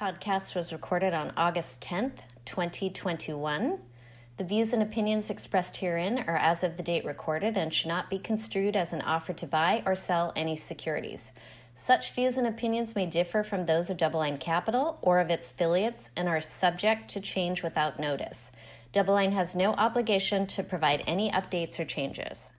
podcast was recorded on August 10th, 2021. The views and opinions expressed herein are as of the date recorded and should not be construed as an offer to buy or sell any securities. Such views and opinions may differ from those of DoubleLine Capital or of its affiliates and are subject to change without notice. DoubleLine has no obligation to provide any updates or changes.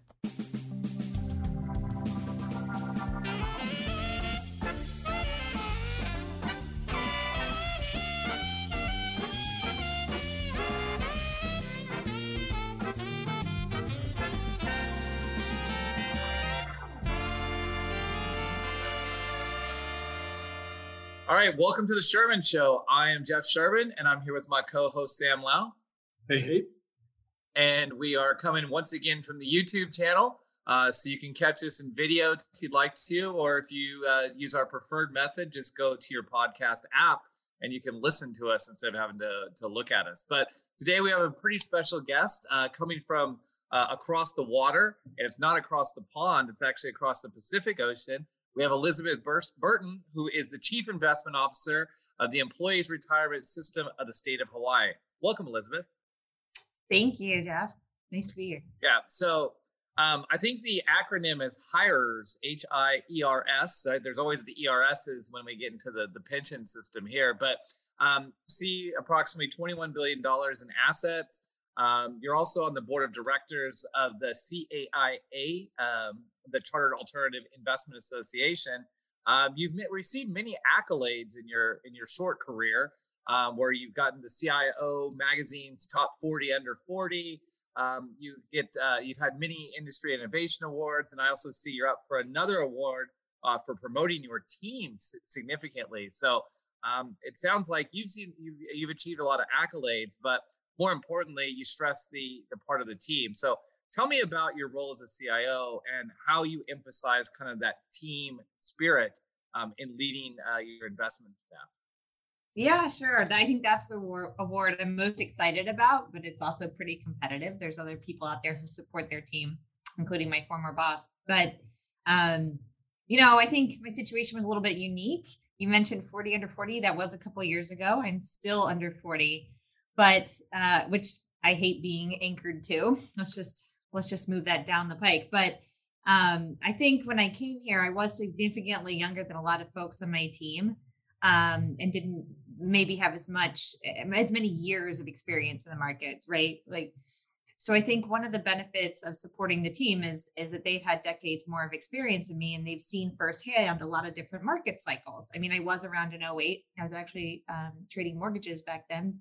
All right, welcome to The Sherman Show. I am Jeff Sherman, and I'm here with my co-host, Sam Lau. Hey. And we are coming once again from the YouTube channel, so you can catch us in video if you'd like to, or if you use our preferred method, just go to your podcast app, and you can listen to us instead of having to look at us. But today we have a pretty special guest coming from across the water, and it's not across the pond, it's actually across the Pacific Ocean. We have Elizabeth Burst-Burton, who is the Chief Investment Officer of the Employees Retirement System of the state of Hawaii. Welcome, Elizabeth. Thank you, Jeff. Nice to be here. Yeah, so I think the acronym is HIERS, H-I-E-R-S. There's always the ERSs when we get into the pension system here, but see approximately $21 billion in assets. You're also on the board of directors of the CAIA, the Chartered Alternative Investment Association. You've received many accolades in your short career, where you've gotten the CIO Magazine's top 40 under 40. You've had many industry innovation awards, and I also see you're up for another award for promoting your team significantly. So it sounds like you've achieved a lot of accolades, but more importantly, you stress the part of the team. So tell me about your role as a CIO and how you emphasize kind of that team spirit in leading your investment staff. Yeah, sure. I think that's the award I'm most excited about, but it's also pretty competitive. There's other people out there who support their team, including my former boss. But, I think my situation was a little bit unique. You mentioned 40 under 40. That was a couple of years ago. I'm still under 40, but which I hate being anchored to. Let's just move that down the pike. But I think when I came here, I was significantly younger than a lot of folks on my team and didn't maybe have as many years of experience in the markets, right? Like, so I think one of the benefits of supporting the team is that they've had decades more of experience than me, and they've seen firsthand a lot of different market cycles. I mean, I was around in 2008. I was actually trading mortgages back then,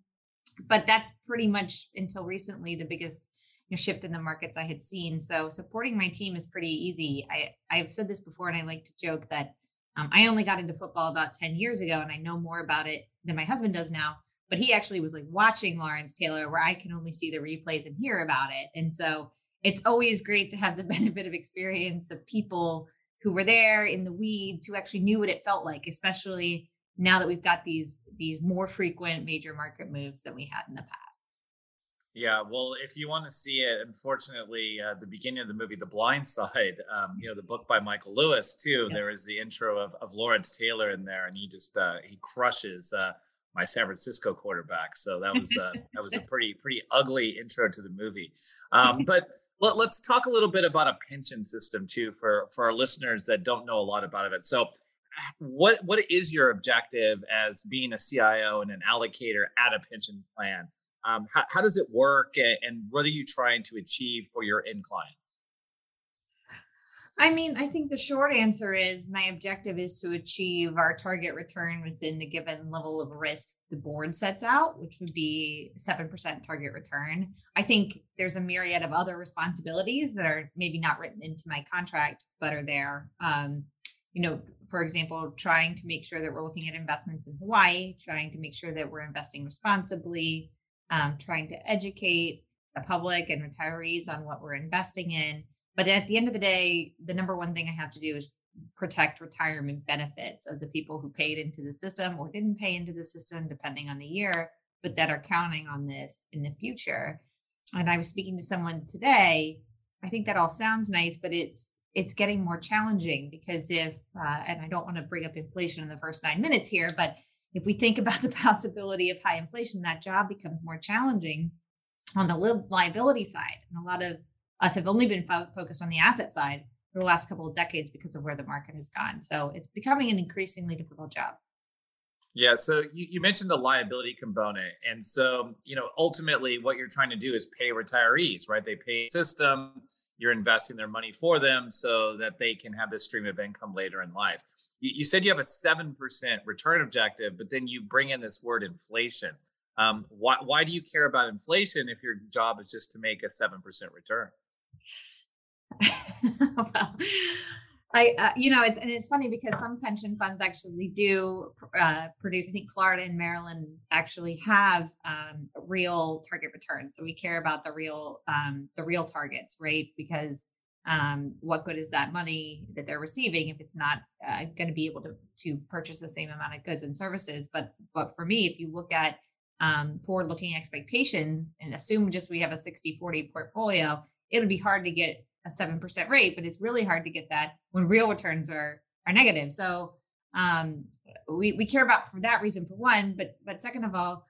but that's pretty much until recently the biggest shift in the markets I had seen. So supporting my team is pretty easy. I've said this before, and I like to joke that I only got into football about 10 years ago, and I know more about it than my husband does now, but he actually was like watching Lawrence Taylor, where I can only see the replays and hear about it. And so it's always great to have the benefit of experience of people who were there in the weeds, who actually knew what it felt like, especially now that we've got these more frequent major market moves than we had in the past. Yeah, well, if you want to see it, unfortunately, the beginning of the movie, The Blind Side, the book by Michael Lewis, too, yeah. There is the intro of Lawrence Taylor in there, and he crushes my San Francisco quarterback. So that was a pretty ugly intro to the movie. But let's talk a little bit about a pension system, too, for our listeners that don't know a lot about it. So what is your objective as being a CIO and an allocator at a pension plan? How does it work, and what are you trying to achieve for your end clients? I mean, I think the short answer is my objective is to achieve our target return within the given level of risk the board sets out, which would be 7% target return. I think there's a myriad of other responsibilities that are maybe not written into my contract, but are there. For example, trying to make sure that we're looking at investments in Hawaii, trying to make sure that we're investing responsibly, trying to educate the public and retirees on what we're investing in. But at the end of the day, the number one thing I have to do is protect retirement benefits of the people who paid into the system or didn't pay into the system, depending on the year, but that are counting on this in the future. And I was speaking to someone today. I think that all sounds nice, but it's getting more challenging because if, and I don't want to bring up inflation in the first 9 minutes here, but if we think about the possibility of high inflation, that job becomes more challenging on the liability side. And a lot of us have only been focused on the asset side for the last couple of decades because of where the market has gone. So it's becoming an increasingly difficult job. Yeah. So you mentioned the liability component. And so, ultimately what you're trying to do is pay retirees, right? They pay system, you're investing their money for them so that they can have this stream of income later in life. You said you have a 7% return objective, but then you bring in this word inflation. Why do you care about inflation if your job is just to make a 7% return? Well, it's funny because some pension funds actually do produce, I think Florida and Maryland actually have real target returns. So we care about the real targets, right? Because what good is that money that they're receiving if it's not going to be able to purchase the same amount of goods and services? But for me, if you look at forward-looking expectations and assume just we have a 60-40 portfolio, it'll be hard to get a 7% rate, but it's really hard to get that when real returns are negative. So we care about for that reason, for one, but second of all,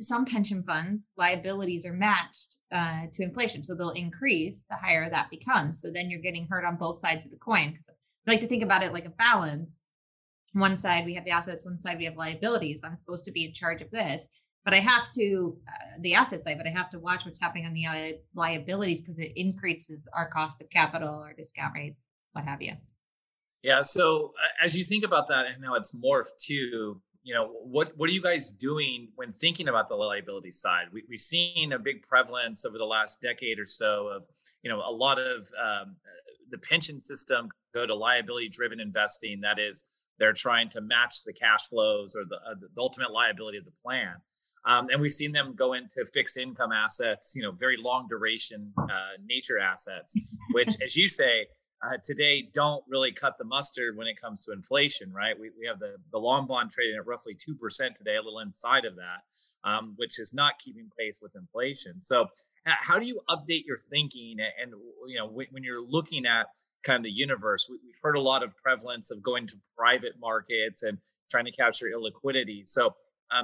some pension funds liabilities are matched to inflation. So they'll increase the higher that becomes. So then you're getting hurt on both sides of the coin. Because I like to think about it like a balance. One side, we have the assets, one side, we have liabilities. I'm supposed to be in charge of this, but I have to, the asset side, but I have to watch what's happening on the liabilities because it increases our cost of capital or discount rate, what have you. Yeah. So as you think about that and how it's morphed too, what are you guys doing when thinking about the liability side? We've seen a big prevalence over the last decade or so of, a lot of the pension system go to liability driven investing. That is, they're trying to match the cash flows or the ultimate liability of the plan. And we've seen them go into fixed income assets, very long duration nature assets, which, as you say, today don't really cut the mustard when it comes to inflation, right? We have the long bond trading at roughly 2% today, a little inside of that, which is not keeping pace with inflation. So how do you update your thinking? And when you're looking at kind of the universe, we've heard a lot of prevalence of going to private markets and trying to capture illiquidity. So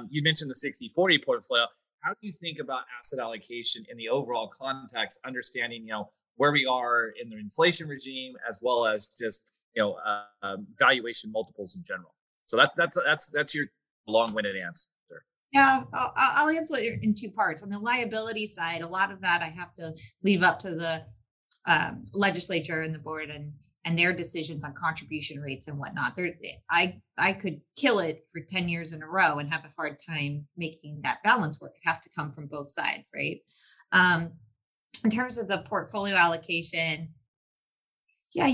you mentioned the 60-40 portfolio. How do you think about asset allocation in the overall context, understanding, where we are in the inflation regime, as well as just, valuation multiples in general? So that's your long-winded answer. Yeah, I'll answer it in two parts. On the liability side, a lot of that I have to leave up to the legislature and the board and their decisions on contribution rates and whatnot. I could kill it for 10 years in a row and have a hard time making that balance work. It has to come from both sides, right? In terms of the portfolio allocation, yeah,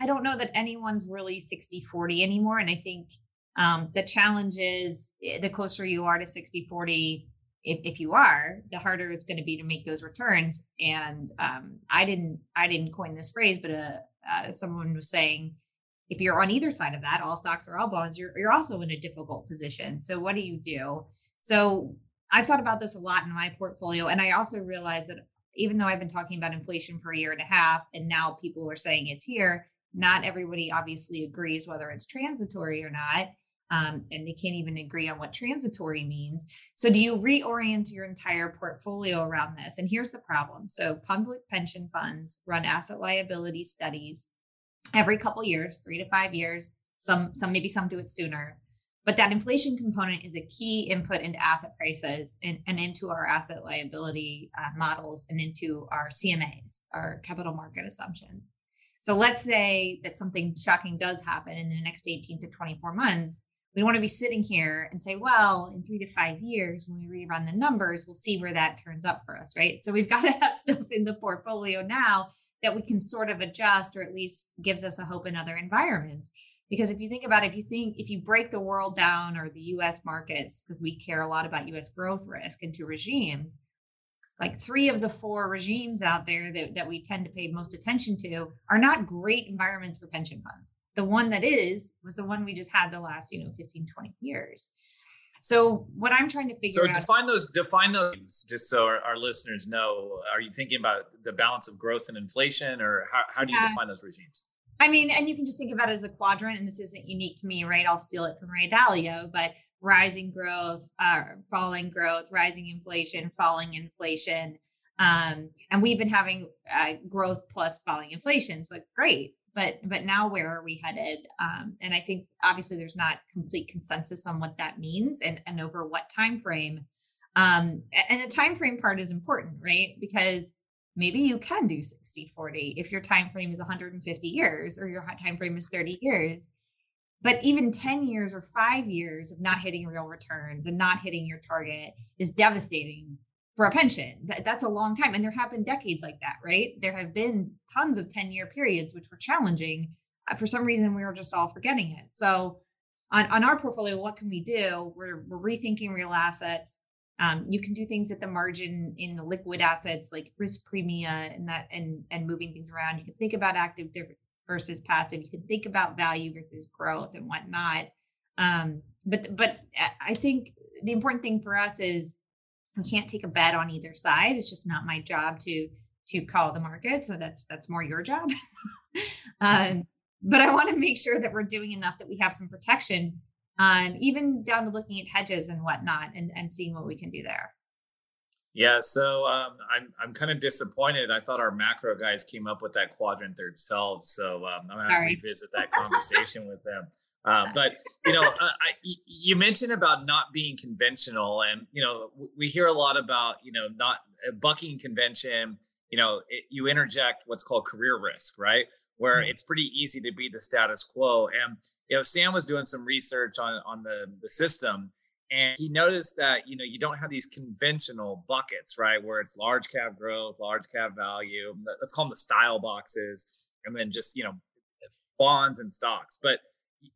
I don't know that anyone's really 60-40 anymore. And I think the challenge is the closer you are to 60-40, if you are, the harder it's going to be to make those returns. And I didn't coin this phrase, but someone was saying, if you're on either side of that, all stocks or all bonds, you're also in a difficult position. So what do you do? So I've thought about this a lot in my portfolio. And I also realized that even though I've been talking about inflation for a year and a half, and now people are saying it's here, not everybody obviously agrees whether it's transitory or not. And they can't even agree on what transitory means. So do you reorient your entire portfolio around this? And here's the problem. So public pension funds run asset liability studies every couple of years, 3 to 5 years. Some do it sooner. But that inflation component is a key input into asset prices and into our asset liability models and into our CMAs, our capital market assumptions. So let's say that something shocking does happen in the next 18 to 24 months. We don't want to be sitting here and say, well, in 3 to 5 years, when we rerun the numbers, we'll see where that turns up for us, right? So we've got to have stuff in the portfolio now that we can sort of adjust, or at least gives us a hope in other environments. Because if you think about it, if you break the world down or the US markets, because we care a lot about US growth risk, into regimes, like 3 of the 4 regimes out there that we tend to pay most attention to are not great environments for pension funds. The one that was the one we just had the last, 15, 20 years. So what I'm trying to figure out. So define those, just so our listeners know, are you thinking about the balance of growth and inflation, or how do you define those regimes? I mean, and you can just think about it as a quadrant, and this isn't unique to me, right? I'll steal it from Ray Dalio, but rising growth, falling growth, rising inflation, falling inflation. And we've been having growth plus falling inflation. It's like, great. But now where are we headed? And I think obviously there's not complete consensus on what that means and over what time frame. And the time frame part is important, right? Because maybe you can do 60-40 if your time frame is 150 years or your time frame is 30 years. But even 10 years or 5 years of not hitting real returns and not hitting your target is devastating for a pension. That's a long time. And there have been decades like that, right? There have been tons of 10-year periods, which were challenging. For some reason, we were just all forgetting it. So on our portfolio, what can we do? We're rethinking real assets. You can do things at the margin in the liquid assets, like risk premia and that, and moving things around. You can think about active versus passive. You can think about value versus growth and whatnot. But I think the important thing for us is, we can't take a bet on either side. It's just not my job to call the market. So that's more your job. But I want to make sure that we're doing enough that we have some protection, even down to looking at hedges and whatnot and seeing what we can do there. Yeah. So I'm kind of disappointed. I thought our macro guys came up with that quadrant themselves. So I'm going to revisit that conversation with them. But, you know, you mentioned about not being conventional, and, you know, we hear a lot about, you know, not bucking convention, you know, you interject what's called career risk, right? Where it's pretty easy to be the status quo. And, you know, Sam was doing some research on the system. And he noticed that, you know, you don't have these conventional buckets, right? Where it's large cap growth, large cap value, let's call them the style boxes, and then just, you know, bonds and stocks. But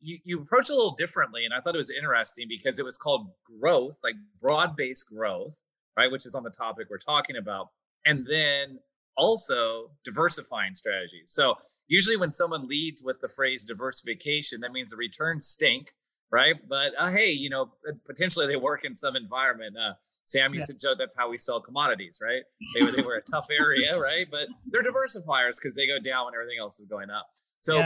you approach it a little differently. And I thought it was interesting because it was called growth, like broad-based growth, right? Which is on the topic we're talking about. And then also diversifying strategies. So usually when someone leads with the phrase diversification, that means the returns stink. Right. But hey, you know, potentially they work in some environment. Sam used to joke that's how we sell commodities, right? They were a tough area, right? But they're diversifiers because they go down when everything else is going up. So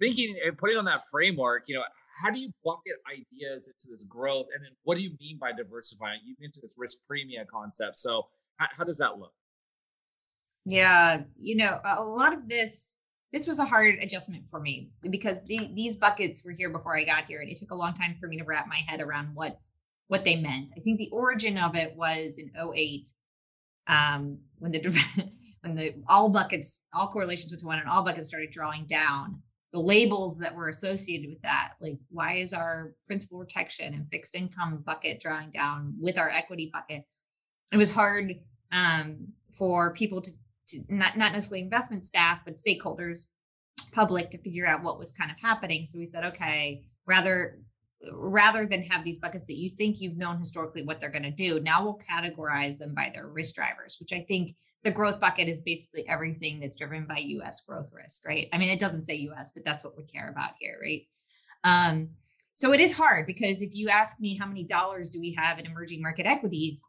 thinking and putting on that framework, you know, how do you bucket ideas into this growth? And then what do you mean by diversifying? You mentioned this risk premia concept. So how does that look? Yeah, you know, a lot of this was a hard adjustment for me because these buckets were here before I got here. And it took a long time for me to wrap my head around what they meant. I think the origin of it was in 2008, when all buckets, all correlations with one and all buckets started drawing down, the labels that were associated with that. Like, why is our principal protection and fixed income bucket drawing down with our equity bucket? It was hard for people to not necessarily investment staff, but stakeholders, public, to figure out what was kind of happening. So we said, okay, rather than have these buckets that you think you've known historically what they're going to do, now we'll categorize them by their risk drivers, which I think the growth bucket is basically everything that's driven by U.S. growth risk, right? I mean, it doesn't say U.S., but that's what we care about here, right? So it is hard because if you ask me how many dollars do we have in emerging market equities,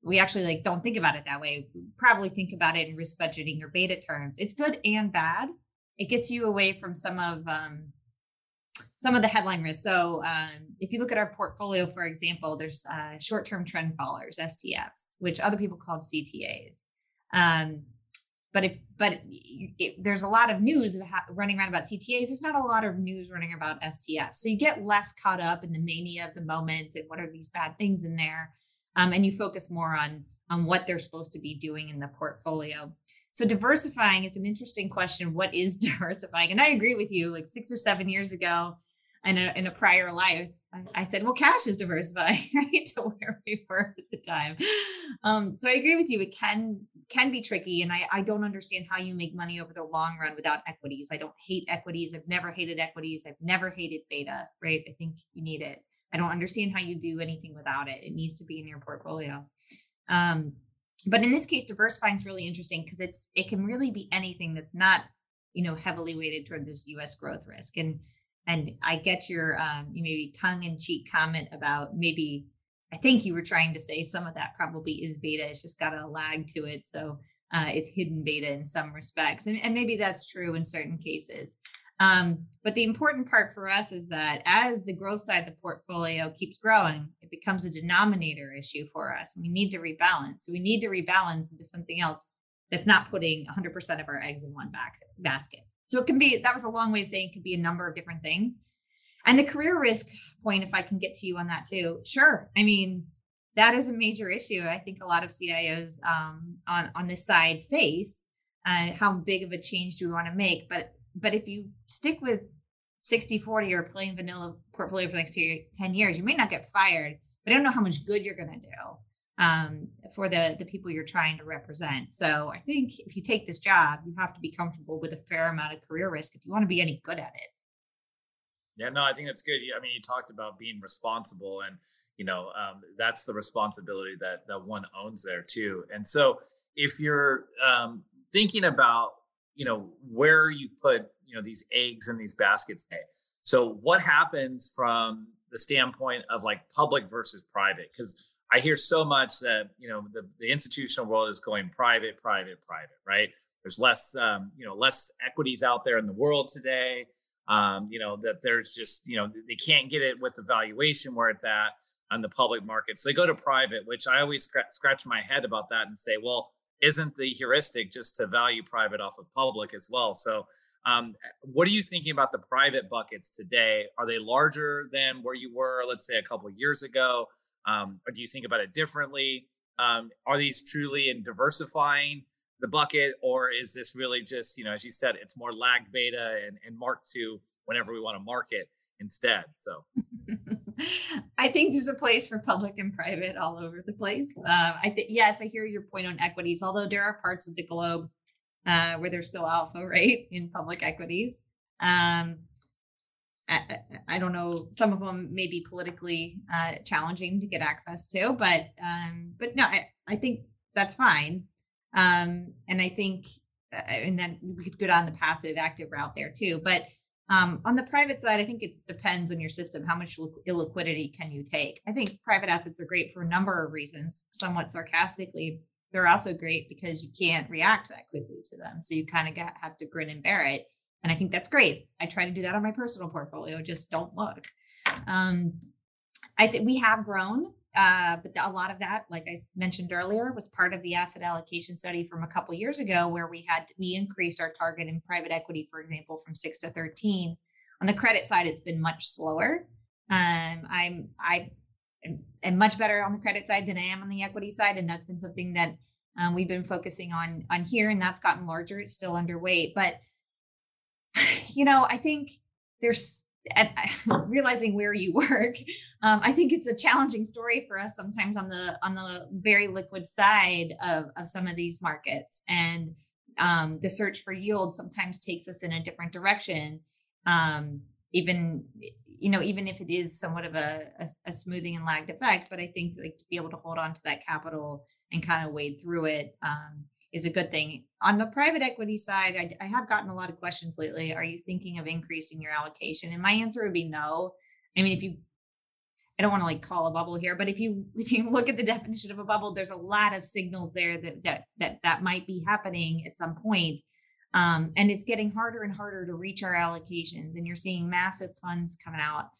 we actually don't think about it that way. We probably think about it in risk budgeting or beta terms. It's good and bad. It gets you away from some of the headline risks. So if you look at our portfolio, for example, there's short-term trend followers, STFs, which other people called CTAs. But there's a lot of news running around about CTAs. There's not a lot of news running about STFs. So you get less caught up in the mania of the moment and what are these bad things in there. And you focus more on what they're supposed to be doing in the portfolio. So diversifying is an interesting question. What is diversifying? And I agree with you, 6 or 7 years ago in a prior life, I said, well, cash is diversifying, right? To where we were at the time. So I agree with you. It can be tricky. And I don't understand how you make money over the long run without equities. I don't hate equities. I've never hated equities. I've never hated beta, right? I think you need it. I don't understand how you do anything without it. It needs to be in your portfolio. But in this case, diversifying is really interesting because it can really be anything that's not, you know, heavily weighted toward this U.S. growth risk. And I get your maybe tongue-in-cheek comment about maybe, I think you were trying to say some of that probably is beta. It's just got a lag to it. So it's hidden beta in some respects. And maybe that's true in certain cases. But the important part for us is that as the growth side of the portfolio keeps growing, it becomes a denominator issue for us. We need to rebalance. So we need to rebalance into something else that's not putting 100% of our eggs in one basket. So it can be, that was a long way of saying it could be a number of different things. And the career risk point, if I can get to you on that too, sure. I mean, that is a major issue. I think a lot of CIOs on this side face how big of a change do we want to make? But if you stick with 60-40 or plain vanilla portfolio for the next 10 years, you may not get fired, but I don't know how much good you're going to do for the people you're trying to represent. So I think if you take this job, you have to be comfortable with a fair amount of career risk if you want to be any good at it. Yeah, no, I think that's good. I mean, you talked about being responsible and, you know, that's the responsibility that one owns there too. And so if you're thinking about, you know, where you put, you know, these eggs in these baskets. So what happens from the standpoint of like public versus private? Because I hear so much that, you know, the institutional world is going private, right? There's less equities out there in the world today. That there's just, you know, they can't get it with the valuation where it's at on the public markets. So they go to private, which I always scratch my head about that and say, well, isn't the heuristic just to value private off of public as well? So what are you thinking about the private buckets today? Are they larger than where you were, let's say, a couple of years ago? Or do you think about it differently? Are these truly in diversifying the bucket? Or is this really just, you know, as you said, it's more lagged beta and mark to whenever we want to market instead? So I think there's a place for public and private all over the place. Yes, I hear your point on equities, although there are parts of the globe where there's still alpha, right, in public equities. I don't know, some of them may be politically challenging to get access to, but no, I think that's fine. And I think, and then we could go down the passive active route there too, but on the private side, I think it depends on your system. How much illiquidity can you take? I think private assets are great for a number of reasons. Somewhat sarcastically, they're also great because you can't react that quickly to them. So you kind of have to grin and bear it. And I think that's great. I try to do that on my personal portfolio. Just don't look. I think we have grown, but a lot of that, like I mentioned earlier, was part of the asset allocation study from a couple of years ago, where we increased our target in private equity, for example, from 6 to 13. On the credit side, it's been much slower. I'm much better on the credit side than I am on the equity side, and that's been something that we've been focusing on here, and that's gotten larger. It's still underweight, but you know, I think there's. And realizing where you work, I think it's a challenging story for us sometimes on the very liquid side of some of these markets, and the search for yield sometimes takes us in a different direction. Even if it is somewhat of a smoothing and lagged effect, but I think like to be able to hold on to that capital and kind of wade through it is a good thing. On the private equity side, I have gotten a lot of questions lately. Are you thinking of increasing your allocation? And my answer would be no. I mean, I don't want to like call a bubble here, but if you look at the definition of a bubble, there's a lot of signals there that might be happening at some point. And it's getting harder and harder to reach our allocations, and you're seeing massive funds coming out.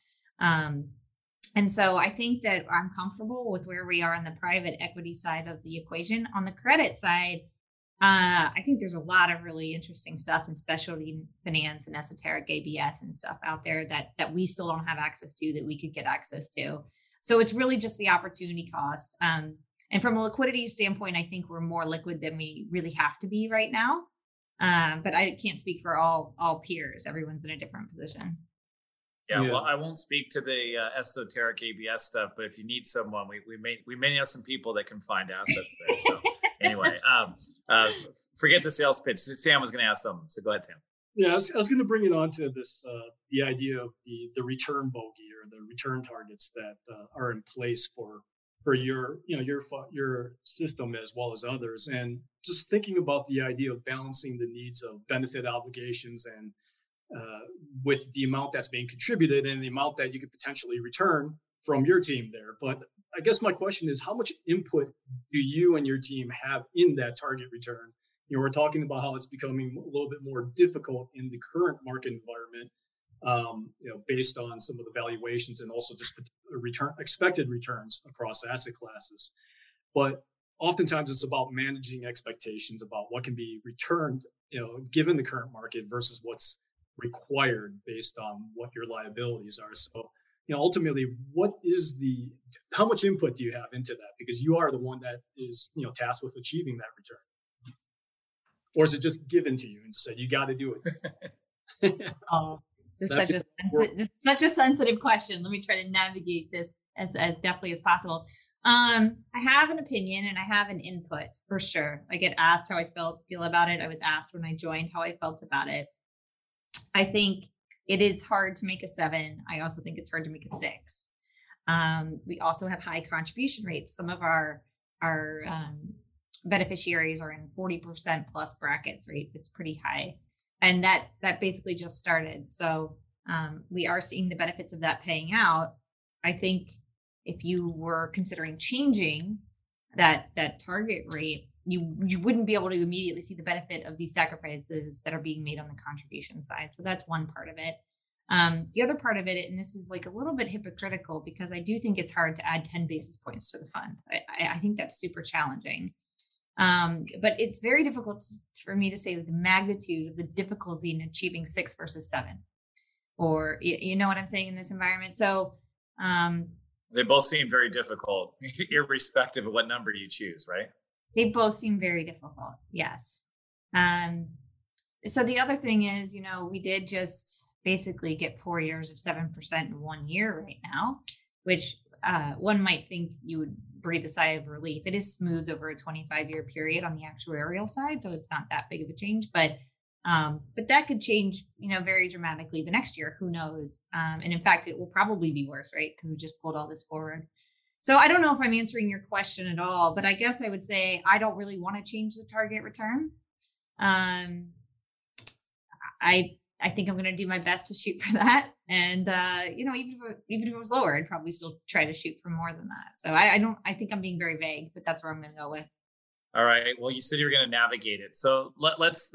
And so I think that I'm comfortable with where we are on the private equity side of the equation. On the credit side, I think there's a lot of really interesting stuff in specialty finance and esoteric ABS and stuff out there that we still don't have access to, that we could get access to. So it's really just the opportunity cost. And from a liquidity standpoint, I think we're more liquid than we really have to be right now. But I can't speak for all peers. Everyone's in a different position. Yeah, well, I won't speak to the esoteric ABS stuff, but if you need someone, we may have some people that can find assets there. So anyway, forget the sales pitch. Sam was going to ask something, so go ahead, Sam. Yeah, I was going to bring it on to this, the idea of the return bogey or the return targets that are in place for your system as well as others, and just thinking about the idea of balancing the needs of benefit obligations and with the amount that's being contributed and the amount that you could potentially return from your team there. But I guess my question is, how much input do you and your team have in that target return? You know, we're talking about how it's becoming a little bit more difficult in the current market environment, you know, based on some of the valuations and also just expected returns across asset classes. But oftentimes it's about managing expectations about what can be returned, you know, given the current market versus what's required based on what your liabilities are. So, you know, ultimately, what is the, how much input do you have into that? Because you are the one that is, you know, tasked with achieving that return. Or is it just given to you and said, you got to do it? This is such a sensitive question. Let me try to navigate this as deftly as possible. I have an opinion and I have an input for sure. I get asked how I feel about it. I was asked when I joined how I felt about it. I think it is hard to make a 7. I also think it's hard to make a 6. We also have high contribution rates. Some of our beneficiaries are in 40% plus brackets rate. It's pretty high. And that basically just started. So we are seeing the benefits of that paying out. I think if you were considering changing that target rate, you wouldn't be able to immediately see the benefit of these sacrifices that are being made on the contribution side. So that's one part of it. The other part of it, and this is like a little bit hypocritical because I do think it's hard to add 10 basis points to the fund. I think that's super challenging. But it's very difficult for me to say the magnitude of the difficulty in achieving 6 versus 7, or you know what I'm saying in this environment. So they both seem very difficult, irrespective of what number you choose, right? They both seem very difficult. Yes. So the other thing is, you know, we did just basically get 4 years of 7% in 1 year right now, which one might think you would breathe a sigh of relief. It is smoothed over a 25-year period on the actuarial side, so it's not that big of a change, but that could change, you know, very dramatically the next year. Who knows? And in fact, it will probably be worse, right? Because we just pulled all this forward. So I don't know if I'm answering your question at all, but I guess I would say I don't really want to change the target return. I think I'm going to do my best to shoot for that. And, you know, even if it was lower, I'd probably still try to shoot for more than that. So I think I'm being very vague, but that's where I'm going to go with. All right. Well, you said you were going to navigate it. So let's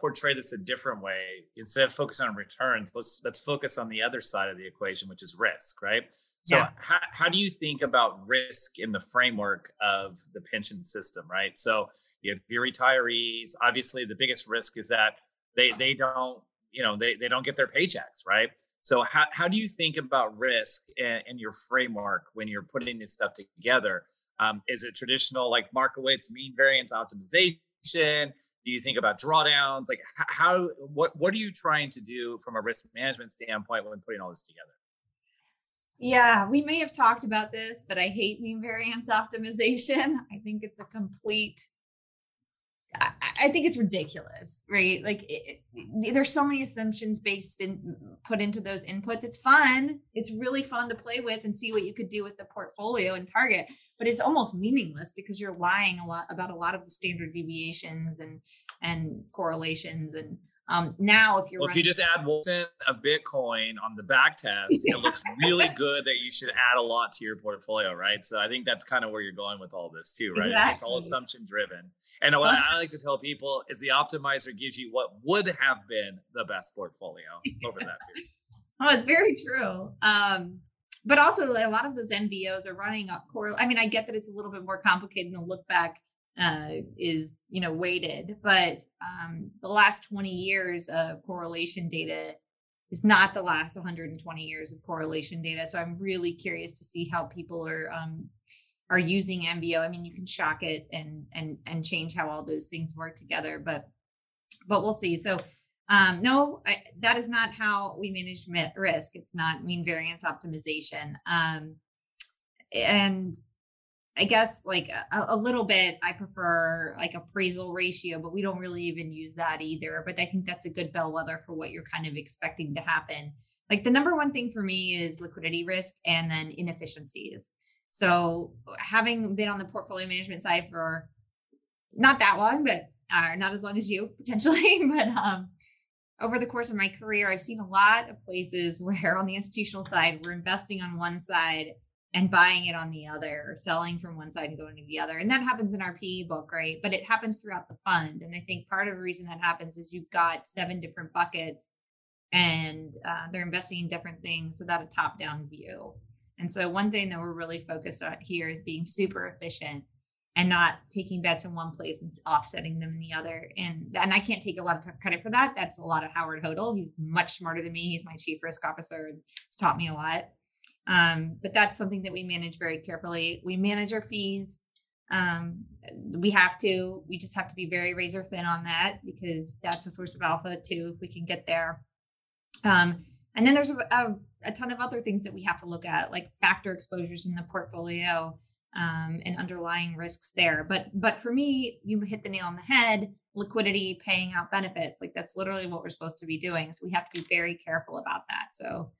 portray this a different way. Instead of focusing on returns, let's focus on the other side of the equation, which is risk, right? So yeah. How do you think about risk in the framework of the pension system, right? So you have your retirees. Obviously, the biggest risk is that they don't, you know, they don't get their paychecks, right? So how do you think about risk in your framework when you're putting this stuff together? Is it traditional, like Markowitz mean variance optimization? Do you think about drawdowns? Like what are you trying to do from a risk management standpoint when putting all this together? Yeah, we may have talked about this, but I hate mean variance optimization. I think it's I think it's ridiculous, right? Like there's so many assumptions put into those inputs. It's fun. It's really fun to play with and see what you could do with the portfolio and target, but it's almost meaningless because you're lying a lot about a lot of the standard deviations and correlations. And now if you're if you just add 1% of Bitcoin on the back test, it looks really good that you should add a lot to your portfolio, right? So I think that's kind of where you're going with all this too, right? Exactly. It's all assumption driven. And what I like to tell people is the optimizer gives you what would have been the best portfolio over that period. Oh, it's very true. But also a lot of those MVOs are running up core. I mean, I get that it's a little bit more complicated than the look back is, you know, weighted, but the last 20 years of correlation data is not the last 120 years of correlation data. So I'm really curious to see how people are using MBO. I mean, you can shock it and change how all those things work together, but we'll see. So that is not how we manage risk. It's not mean variance optimization. And I guess like a little bit, I prefer like appraisal ratio, but we don't really even use that either. But I think that's a good bellwether for what you're kind of expecting to happen. Like the number one thing for me is liquidity risk and then inefficiencies. So having been on the portfolio management side for not that long, but not as long as you potentially, but over the course of my career, I've seen a lot of places where on the institutional side, we're investing on one side and buying it on the other, or selling from one side and going to the other. And that happens in our PE book, right? But it happens throughout the fund. And I think part of the reason that happens is you've got 7 different buckets and they're investing in different things without a top-down view. And so one thing that we're really focused on here is being super efficient and not taking bets in one place and offsetting them in the other. And I can't take a lot of credit for that. That's a lot of Howard Hodel. He's much smarter than me. He's my chief risk officer and has taught me a lot. But that's something that we manage very carefully. We manage our fees. We just have to be very razor thin on that because that's a source of alpha too, if we can get there. And then there's a ton of other things that we have to look at, like factor exposures in the portfolio, and underlying risks there. But for me, you hit the nail on the head, liquidity, paying out benefits, like that's literally what we're supposed to be doing. So we have to be very careful about that. So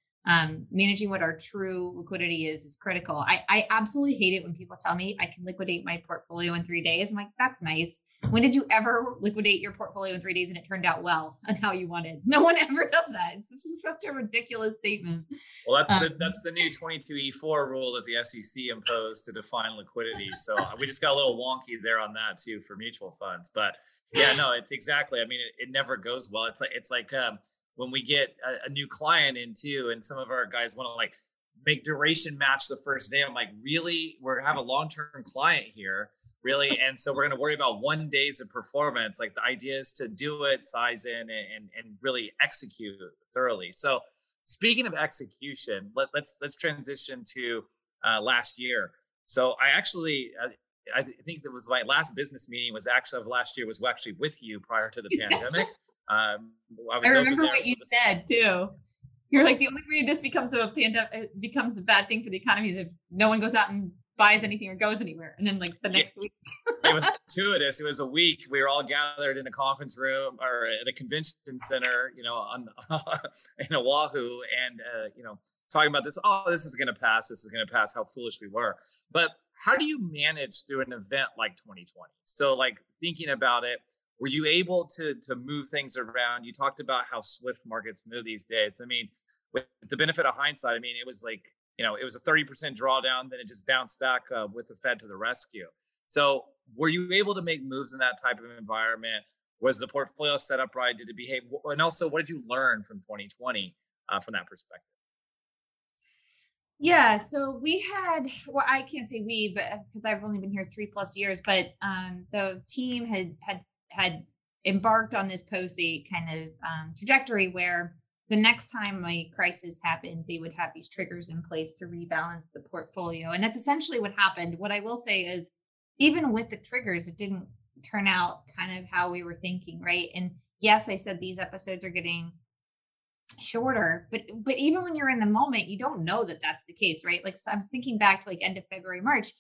managing what our true liquidity is critical. I absolutely hate it when people tell me I can liquidate my portfolio in 3 days. I'm like, that's nice. When did you ever liquidate your portfolio in 3 days and it turned out well and how you wanted? No one ever does that. It's just such a ridiculous statement. Well, that's the new 22E4 rule that the SEC imposed to define liquidity. So we just got a little wonky there on that too for mutual funds. But yeah, no, it's exactly. I mean, it never goes well. It's like. When we get a new client in too, and some of our guys want to like make duration match the first day. I'm like, really? We're have a long-term client here, really? And so we're going to worry about 1 day's of performance. Like the idea is to do it, size in, and really execute thoroughly. So speaking of execution, let's transition to last year. So I actually, I think that was my last business meeting was actually of last year was actually with you prior to the pandemic. I remember what you said too. You're like, the only way this becomes a pandemic becomes a bad thing for the economy is if no one goes out and buys anything or goes anywhere. And then like the next week, it was gratuitous. It was a week. We were all gathered in a conference room or at a convention center, in Oahu, and talking about this. Oh, this is going to pass. This is going to pass. How foolish we were. But how do you manage through an event like 2020? So like thinking about it. Were you able to move things around? You talked about how swift markets move these days. I mean, with the benefit of hindsight, I mean, it was like, it was a 30% drawdown, then it just bounced back with the Fed to the rescue. So were you able to make moves in that type of environment? Was the portfolio set up right? Did it behave? And also, what did you learn from 2020 from that perspective? Yeah, so we had, well, I can't say we, but because I've only been here 3+ years, but the team had embarked on this post-8 kind of trajectory where the next time a crisis happened, they would have these triggers in place to rebalance the portfolio. And that's essentially what happened. What I will say is, even with the triggers, it didn't turn out kind of how we were thinking, right? And yes, I said these episodes are getting shorter, but even when you're in the moment, you don't know that that's the case, right? Like, so I'm thinking back to like end of February, March.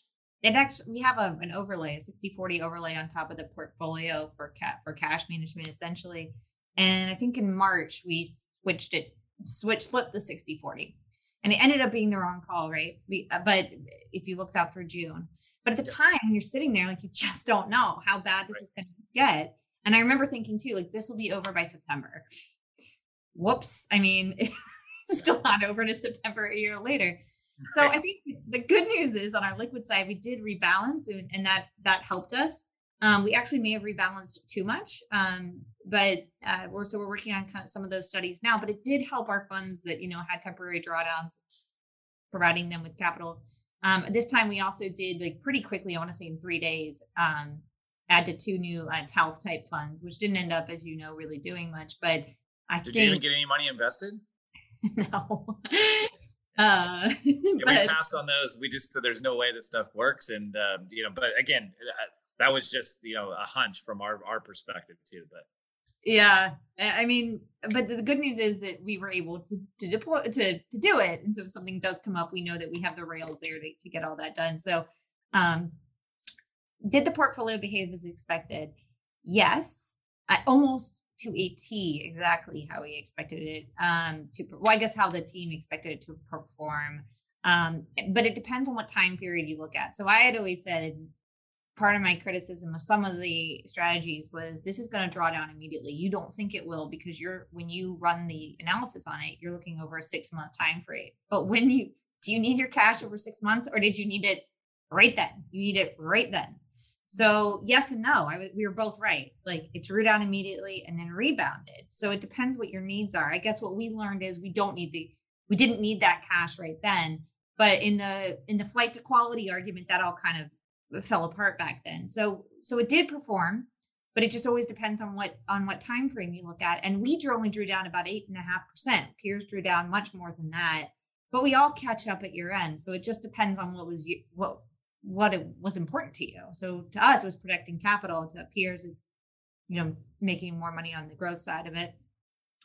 It actually, we have an overlay, a 60/40 overlay on top of the portfolio for cash management, essentially. And I think in March, we flipped the 60/40, and it ended up being the wrong call, right? But if you looked out for June, but at the time you're sitting there, like, you just don't know how bad this is going to get. And I remember thinking too, like, this will be over by September. Whoops. I mean, it's still not over to September a year later. So I think the good news is on our liquid side, we did rebalance, and that helped us. We actually may have rebalanced too much, but we're working on kind of some of those studies now, but it did help our funds that, had temporary drawdowns, providing them with capital. This time we also did, like, pretty quickly, I want to say in 3 days, add to 2 new TALF type funds, which didn't end up, as you know, really doing much, but I think. Did you even get any money invested? No. We passed on those. We just said there's no way this stuff works, and but again, that was just a hunch from our perspective too. But yeah, I mean, but the good news is that we were able to deploy to do it, and so if something does come up, we know that we have the rails there to get all that done. So, did the portfolio behave as expected? Yes, almost to a T, exactly how we expected it how the team expected it to perform. But it depends on what time period you look at. So I had always said, part of my criticism of some of the strategies was, this is going to draw down immediately. You don't think it will because when you run the analysis on it, you're looking over a 6-month time frame. But when you do you need your cash over 6 months, or did you need it right then? You need it right then. So yes and no, we were both right. Like it drew down immediately and then rebounded. So it depends what your needs are. I guess what we learned is we didn't need that cash right then, but in the flight to quality argument, that all kind of fell apart back then. So it did perform, but it just always depends on what time frame you look at. And we only drew down about 8.5%. Peers drew down much more than that, but we all catch up at year end. So it just depends on what it was important to you. So to us, it was protecting capital. To peers, it's, making more money on the growth side of it,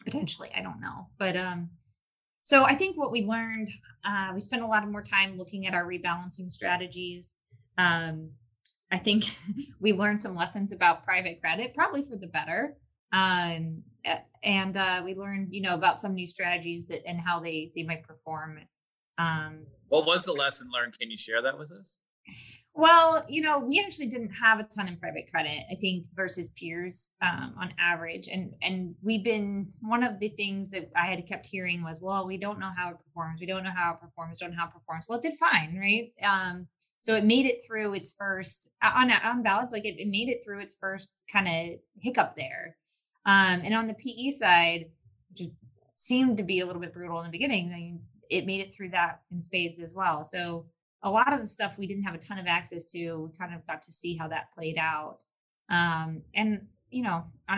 potentially. I don't know. But so I think what we learned, we spent a lot of more time looking at our rebalancing strategies. I think we learned some lessons about private credit, probably for the better. And we learned, about some new strategies that and how they might perform. What was the lesson learned? Can you share that with us? Well, we actually didn't have a ton in private credit, I think, versus peers on average. And one of the things that I had kept hearing was, well, we don't know how it performs. Well, it did fine, right? So it made it through its first, on balance, like it made it through its first kind of hiccup there. And on the PE side, which seemed to be a little bit brutal in the beginning, it made it through that in spades as well. So a lot of the stuff we didn't have a ton of access to, we kind of got to see how that played out. And on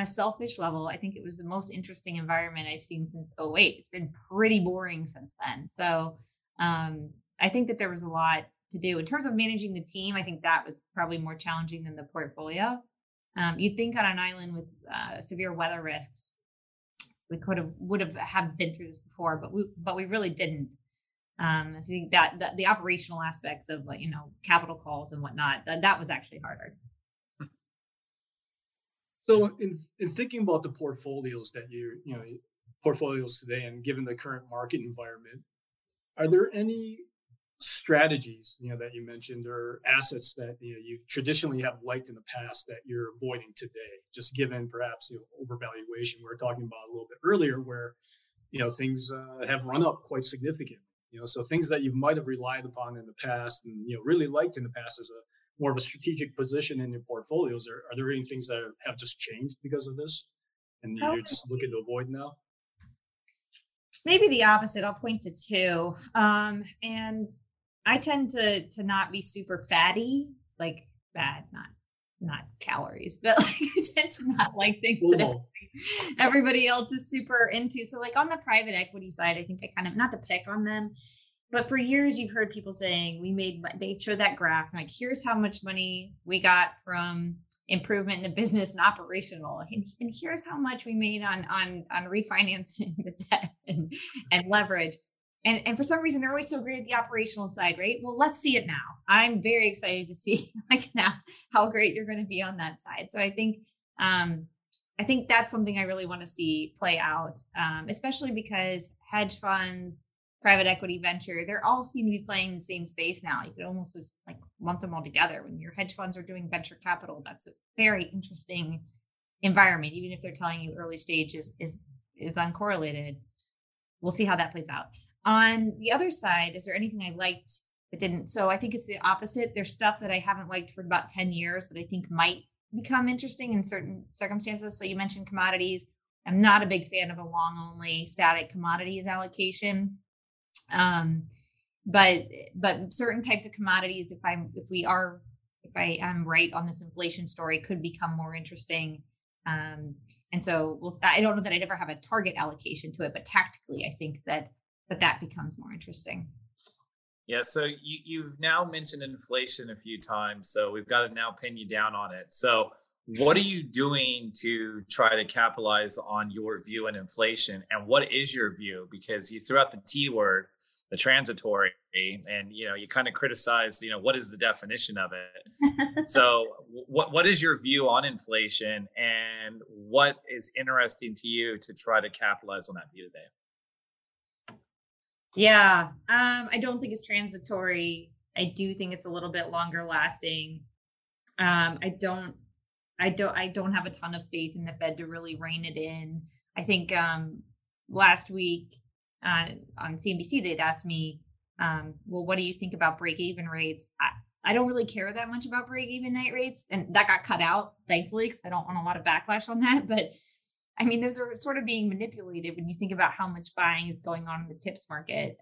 a selfish level, I think it was the most interesting environment I've seen since 2008. It's been pretty boring since then. So I think that there was a lot to do in terms of managing the team. I think that was probably more challenging than the portfolio. You'd think on an island with severe weather risks, we would have been through this before, but we really didn't. I think that the operational aspects of capital calls and whatnot, that was actually harder. So in thinking about the portfolios that portfolios today, and given the current market environment, are there any strategies that you mentioned or assets that you traditionally have liked in the past that you're avoiding today, just given perhaps overvaluation? We were talking about a little bit earlier where things have run up quite significantly. So things that you might have relied upon in the past and really liked in the past as more of a strategic position in your portfolios. Are there any things that have just changed because of this, and you're just looking to avoid now? Maybe the opposite. I'll point to two, and I tend to not be super fatty, like bad, not calories, but like I tend to not like things that everybody else is super into. So like on the private equity side, I think I kind of, not to pick on them, but for years you've heard people saying they show that graph, like here's how much money we got from improvement in the business and operational, and here's how much we made on refinancing the debt and leverage. And for some reason, they're always so great at the operational side, right? Well, let's see it now. I'm very excited to see now how great you're going to be on that side. So I think that's something I really want to see play out, especially because hedge funds, private equity, venture, they're all seem to be playing in the same space now. You could almost just lump them all together. When your hedge funds are doing venture capital, that's a very interesting environment, even if they're telling you early stage is uncorrelated. We'll see how that plays out. On the other side, is there anything I liked but didn't? So I think it's the opposite. There's stuff that I haven't liked for about 10 years that I think might become interesting in certain circumstances. So you mentioned commodities. I'm not a big fan of a long only static commodities allocation. But certain types of commodities, if I am right on this inflation story, could become more interesting. And so I don't know that I'd ever have a target allocation to it, but tactically, I think that becomes more interesting. Yeah. So you've now mentioned inflation a few times, so we've got to now pin you down on it. So what are you doing to try to capitalize on your view on inflation? And what is your view? Because you threw out the T word, the transitory, and you kind of criticized, what is the definition of it? So what is your view on inflation, and what is interesting to you to try to capitalize on that view today? Yeah, I don't think it's transitory. I do think it's a little bit longer lasting. I don't have a ton of faith in the Fed to really rein it in. I think last week on CNBC, they'd asked me well, what do you think about break-even rates? I don't really care that much about break-even night rates. And that got cut out, thankfully, because I don't want a lot of backlash on that. But I mean, those are sort of being manipulated when you think about how much buying is going on in the TIPS market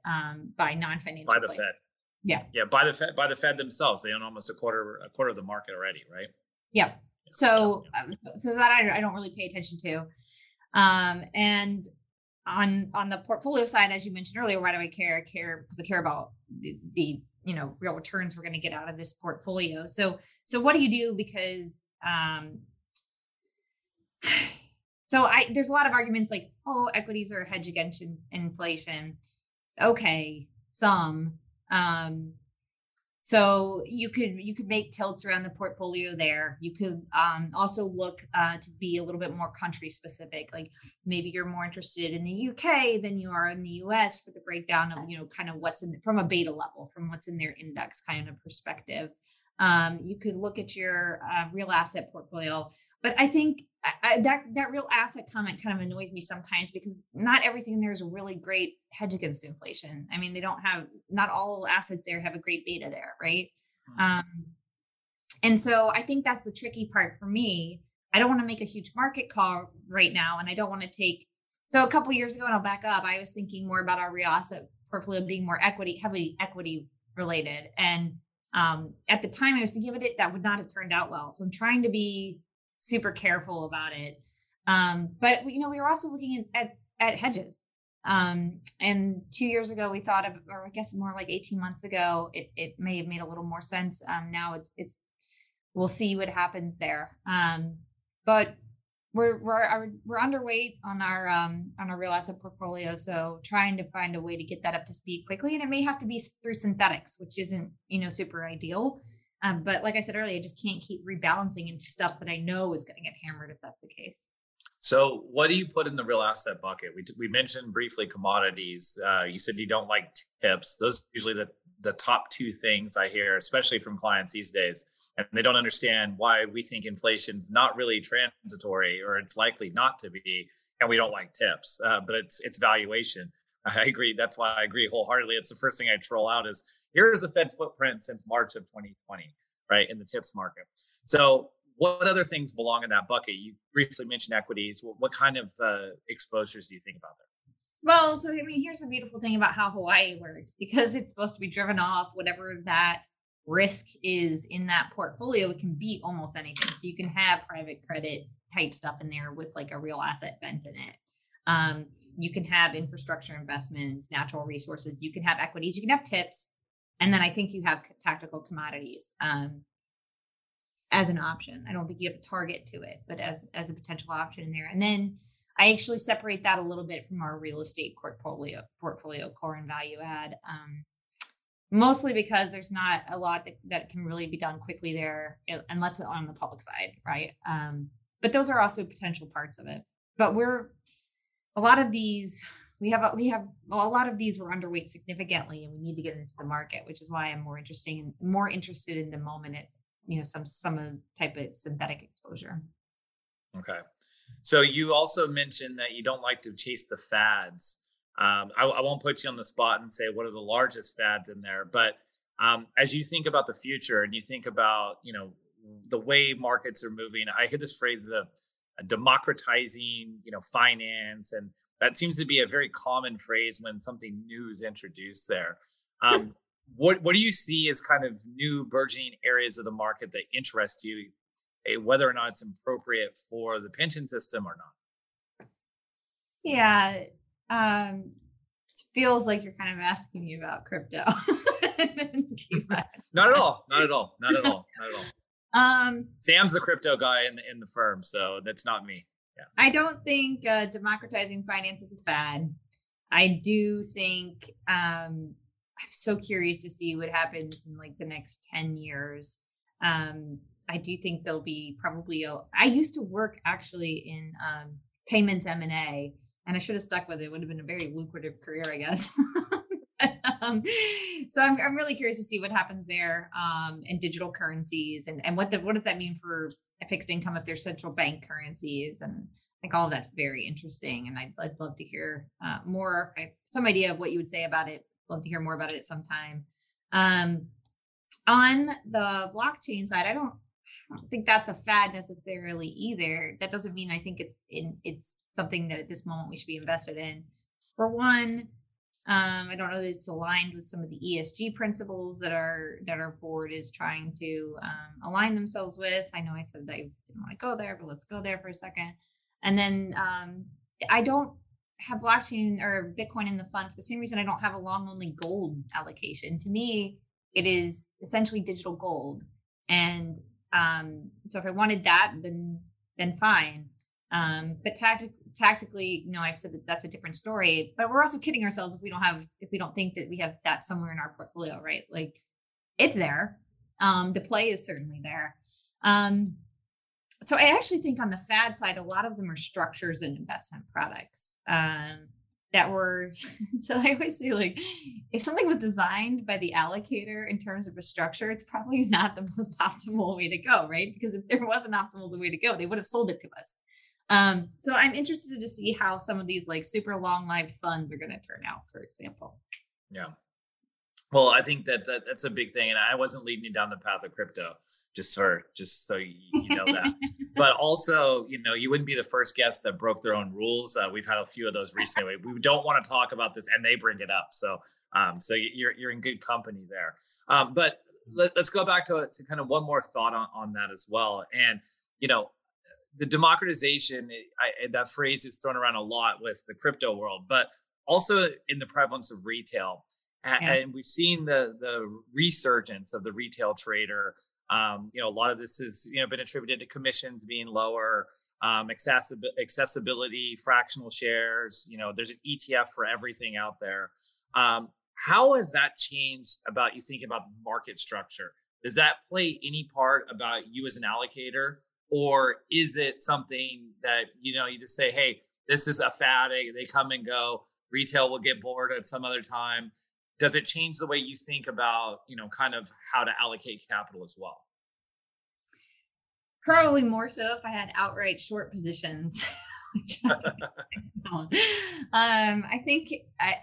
by non-financial. By the Fed. Yeah. Yeah. By the Fed themselves. They own almost a quarter of the market already, right? Yeah. So that I don't really pay attention to. And on the portfolio side, as you mentioned earlier, why do I care? I care because I care about the real returns we're going to get out of this portfolio. So what do you do? Because, there's a lot of arguments like, oh, equities are a hedge against inflation. Okay. So you could make tilts around the portfolio there. You could also look to be a little bit more country specific. Like maybe you're more interested in the UK than you are in the US for the breakdown of, kind of what's in from a beta level, from what's in their index kind of perspective. You could look at your real asset portfolio. But I think that real asset comment kind of annoys me sometimes because not everything in there is a really great hedge against inflation. I mean, not all assets there have a great beta there, right? And so I think that's the tricky part for me. I don't want to make a huge market call right now, and I don't want to take. So a couple of years ago, and I'll back up, I was thinking more about our real asset portfolio being more heavily equity related. And at the time I was thinking of it, that would not have turned out well. So I'm trying to be super careful about it. But we were also looking at hedges. And 2 years ago we thought of, or I guess more like 18 months ago, it may have made a little more sense. Now it's, we'll see what happens there. But we're underweight on our real asset portfolio. So trying to find a way to get that up to speed quickly. And it may have to be through synthetics, which isn't, super ideal. But like I said earlier, I just can't keep rebalancing into stuff that I know is going to get hammered if that's the case. So what do you put in the real asset bucket? We mentioned briefly commodities. You said you don't like tips. Those are usually the top two things I hear, especially from clients these days. And they don't understand why we think inflation's not really transitory, or it's likely not to be, and we don't like tips, but it's valuation. I agree. That's why I agree wholeheartedly. It's the first thing I troll out is, here's the Fed's footprint since March of 2020, right, in the TIPS market. So what other things belong in that bucket? You briefly mentioned equities. What kind of exposures do you think about there? Well, so I mean, here's the beautiful thing about how Hawaii works, because it's supposed to be driven off whatever that risk is in that portfolio. It can be almost anything. So you can have private credit type stuff in there with like a real asset bent in it. You can have infrastructure investments, natural resources, you can have equities, you can have tips. And then I think you have tactical commodities as an option. I don't think you have a target to it, but as a potential option in there. And then I actually separate that a little bit from our real estate portfolio core and value add, mostly because there's not a lot that can really be done quickly there, unless it's on the public side, right? But those are also potential parts of it. But a lot of these were underweight significantly, and we need to get into the market, which is why I'm more interested in the moment at some type of synthetic exposure. Okay, so you also mentioned that you don't like to chase the fads. I won't put you on the spot and say what are the largest fads in there, but as you think about the future and you think about the way markets are moving, I hear this phrase of democratizing, finance, and that seems to be a very common phrase when something new is introduced there. What do you see as kind of new burgeoning areas of the market that interest you, whether or not it's appropriate for the pension system or not? Yeah, it feels like you're kind of asking me about crypto. Not at all. Sam's the crypto guy in the firm, so that's not me. Yeah. I don't think democratizing finance is a fad. I do think I'm so curious to see what happens in like the next 10 years. I do think there'll be probably I used to work actually in payments M&A, and I should have stuck with it. It would have been a very lucrative career, I guess. So I'm really curious to see what happens there, and digital currencies and what does that mean for a fixed income if there's central bank currencies, and I think all of that's very interesting. And I'd love to hear more, some idea of what you would say about it love to hear more about it sometime. On the blockchain side, I don't think that's a fad necessarily either. That doesn't mean I think it's something that at this moment we should be invested in. For one, I don't know that it's aligned with some of the ESG principles that our board is trying to align themselves with. I know I said that I didn't want to go there, but let's go there for a second. And then I don't have blockchain or Bitcoin in the fund for the same reason I don't have a long only gold allocation. To me, it is essentially digital gold. And so if I wanted that, then fine. But tactically, you know, I've said that that's a different story, but we're also kidding ourselves if we don't think that we have that somewhere in our portfolio, right? Like it's there. The play is certainly there. So I actually think on the fad side, a lot of them are structures and investment products that were, so I always say like, if something was designed by the allocator in terms of a structure, it's probably not the most optimal way to go, right? Because if there was an optimal way to go, they would have sold it to us. So I'm interested to see how some of these like super long-lived funds are going to turn out, for example. Yeah. Well, I think that's a big thing. And I wasn't leading you down the path of crypto, just so you know that. But also, you know, you wouldn't be the first guest that broke their own rules. We've had a few of those recently. We don't want to talk about this and they bring it up. So you're in good company there. But let's go back to kind of one more thought on that as well. And, you know, the democratization, that phrase is thrown around a lot with the crypto world, but also in the prevalence of retail. Yeah. And we've seen the resurgence of the retail trader. You know, a lot of this has been attributed to commissions being lower, accessibility, fractional shares. You know, there's an ETF for everything out there. How has that changed about you thinking about market structure? Does that play any part about you as an allocator? Or is it something that, you just say, hey, this is a fad, they come and go, retail will get bored at some other time. Does it change the way you think about, kind of how to allocate capital as well? Probably more so if I had outright short positions. I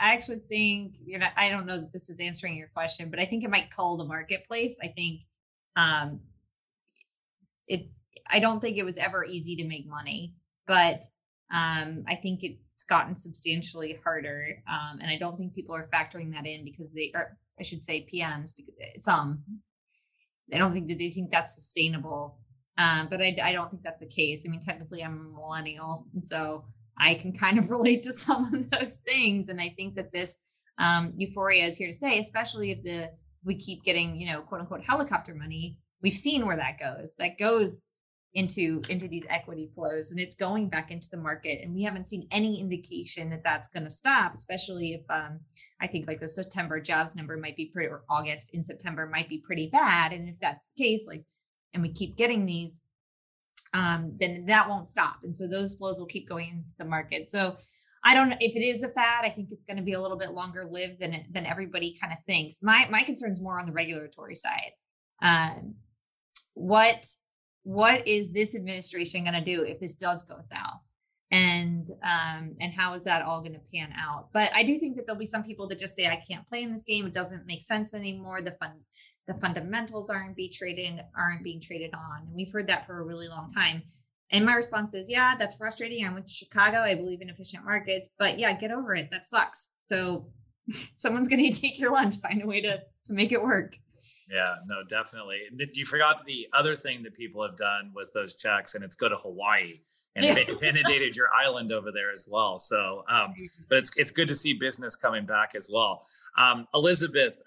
actually think, I don't know that this is answering your question, but I think it might cull the marketplace. I think I don't think it was ever easy to make money, but I think it's gotten substantially harder. And I don't think people are factoring that in because PMs, because I don't think that they think that's sustainable. But I don't think that's the case. I mean, technically I'm a millennial, and so I can kind of relate to some of those things. And I think that this euphoria is here to stay, especially if we keep getting, quote unquote, helicopter money. We've seen where that goes. That goes into these equity flows, and it's going back into the market. And we haven't seen any indication that that's going to stop, especially if I think like the September jobs number might be pretty, or August in September might be pretty bad. And if that's the case, and we keep getting these, then that won't stop. And so those flows will keep going into the market. So I don't know if it is a fad. I think it's going to be a little bit longer lived than everybody kind of thinks. My concern is more on the regulatory side. What is this administration going to do if this does go south, and how is that all going to pan out? But I do think that there'll be some people that just say, I can't play in this game. It doesn't make sense anymore. The fundamentals aren't being traded on. And we've heard that for a really long time. And my response is, yeah, that's frustrating. I went to Chicago. I believe in efficient markets, but yeah, get over it. That sucks. So someone's going to take your lunch, find a way to make it work. Yeah, no, definitely. You forgot the other thing that people have done with those checks, and it's go to Hawaii, and they inundated your island over there as well. So, but it's good to see business coming back as well. Elizabeth,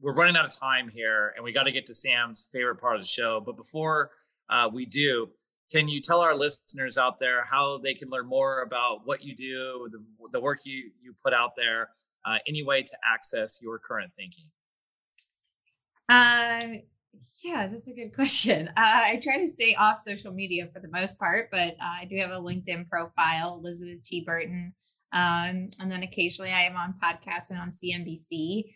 we're running out of time here, and we got to get to Sam's favorite part of the show. But before we do, can you tell our listeners out there how they can learn more about what you do, the work you put out there, any way to access your current thinking? Yeah, that's a good question. I try to stay off social media for the most part, but I do have a LinkedIn profile, Elizabeth T. Burton. And then occasionally I am on podcasts and on CNBC.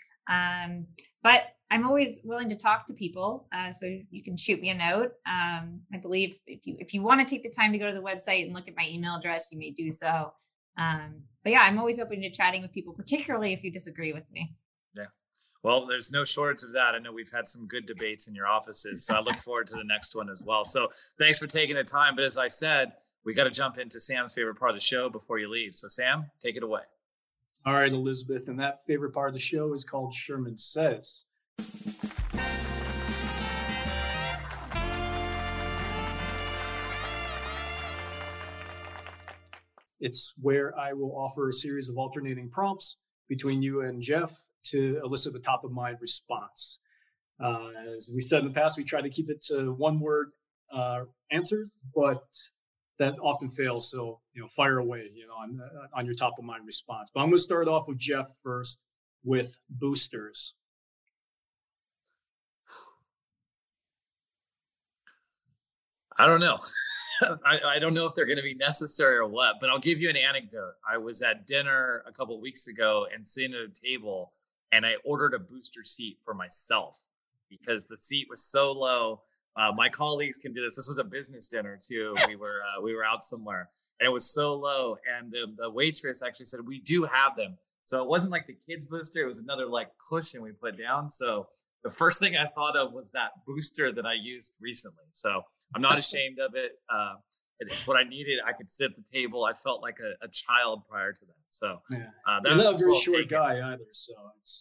But I'm always willing to talk to people. So you can shoot me a note. I believe if you want to take the time to go to the website and look at my email address, you may do so. But yeah, I'm always open to chatting with people, particularly if you disagree with me. Yeah. Well, there's no shortage of that. I know we've had some good debates in your offices, so I look forward to the next one as well. So thanks for taking the time. But as I said, we got to jump into Sam's favorite part of the show before you leave. So Sam, take it away. All right, Elizabeth. And that favorite part of the show is called Sherman Says. It's where I will offer a series of alternating prompts between you and Jeff to elicit the top of mind response. As we said in the past, we try to keep it to one word answers, but that often fails. So, fire away, on your top of mind response. But I'm going to start off with Jeff first with boosters. I don't know. I don't know if they're going to be necessary or what, but I'll give you an anecdote. I was at dinner a couple of weeks ago and sitting at a table, and I ordered a booster seat for myself because the seat was so low. My colleagues can do this. This was a business dinner too. We were out somewhere, and it was so low. And the waitress actually said, "We do have them." So it wasn't like the kids' booster. It was another like cushion we put down. So the first thing I thought of was that booster that I used recently. So I'm not ashamed of it. It's what I needed. I could sit at the table. I felt like a child prior to that. So that's not a very short guy either. So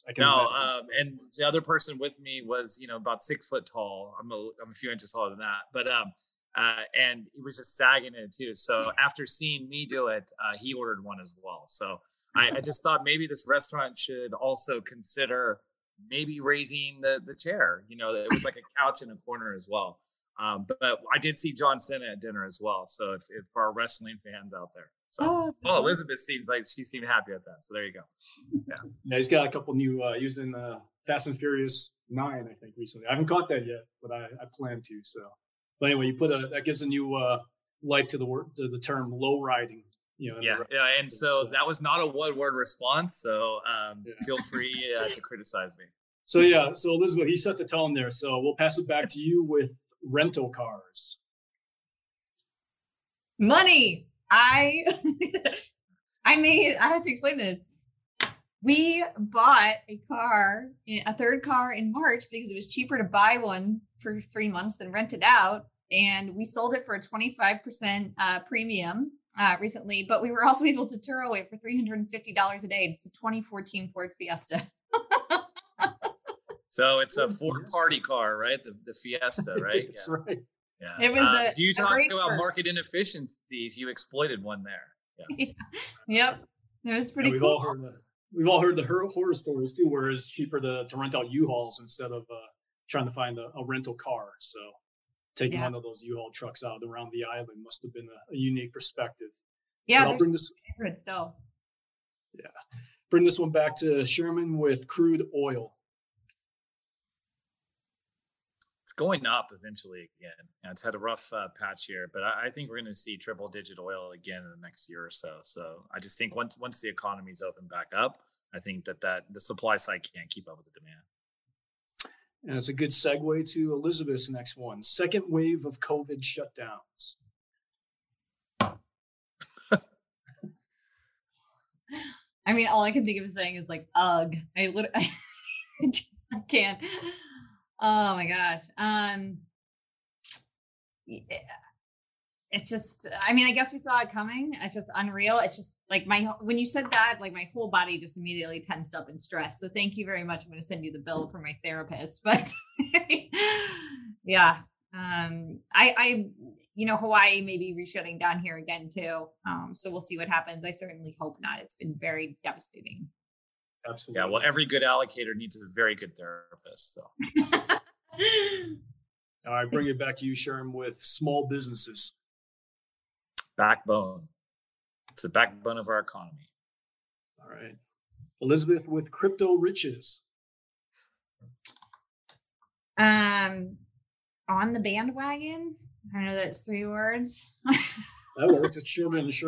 I can. No, and the other person with me was, about 6 foot tall. I'm a few inches taller than that, but and he was just sagging in it too. So after seeing me do it, he ordered one as well. So I just thought maybe this restaurant should also consider maybe raising the chair. It was like a couch in a corner as well. But I did see John Cena at dinner as well. So if for our wrestling fans out there, Elizabeth seemed happy at that. So there you go. Yeah. Yeah, he's got a couple new used in Fast and Furious 9, I think, recently. I haven't caught that yet, but I plan to. So, but anyway, you that gives a new life to the word, to the term low riding. And so that was not a one word response. So feel free to criticize me. So so Elizabeth, he set the tone there. So we'll pass it back to you with rental cars. Money. I have to explain this. We bought a third car in March because it was cheaper to buy one for 3 months than rent it out. And we sold it for a 25% premium recently, but we were also able to tow it for $350 a day. It's a 2014 Ford Fiesta. So it's a Ford party car, right? The Fiesta, right? That's right. Yeah. It was you talk about market inefficiencies? You exploited one there. Yeah. Yep. That was pretty cool. We've all heard the horror stories too, where it's cheaper to rent out U-Hauls instead of trying to find a rental car. So taking one of those U-Haul trucks out around the island must have been a unique perspective. Yeah. But I'll bring this. So. Yeah. Bring this one back to Sherman with crude oil. Going up eventually again. It's had a rough patch here, but I think we're going to see triple digit oil again in the next year or so. So I just think once the economy's open back up, I think that the supply side can't keep up with the demand. And it's a good segue to Elizabeth's next one. Second wave of COVID shutdowns. I mean, all I can think of saying is like, ugh. I can't. Oh my gosh. It's just, I guess we saw it coming. It's just unreal. It's just like when you said that, like my whole body just immediately tensed up in stress. So thank you very much. I'm going to send you the bill for my therapist, but yeah. Hawaii may be reshutting down here again too. So we'll see what happens. I certainly hope not. It's been very devastating. Absolutely. Yeah, well, every good allocator needs a very good therapist. So, all right, bring it back to you, Sherm, with small businesses. Backbone. It's the backbone of our economy. All right, Elizabeth, with crypto riches. On the bandwagon. I know that's three words. That works. It's Sherman's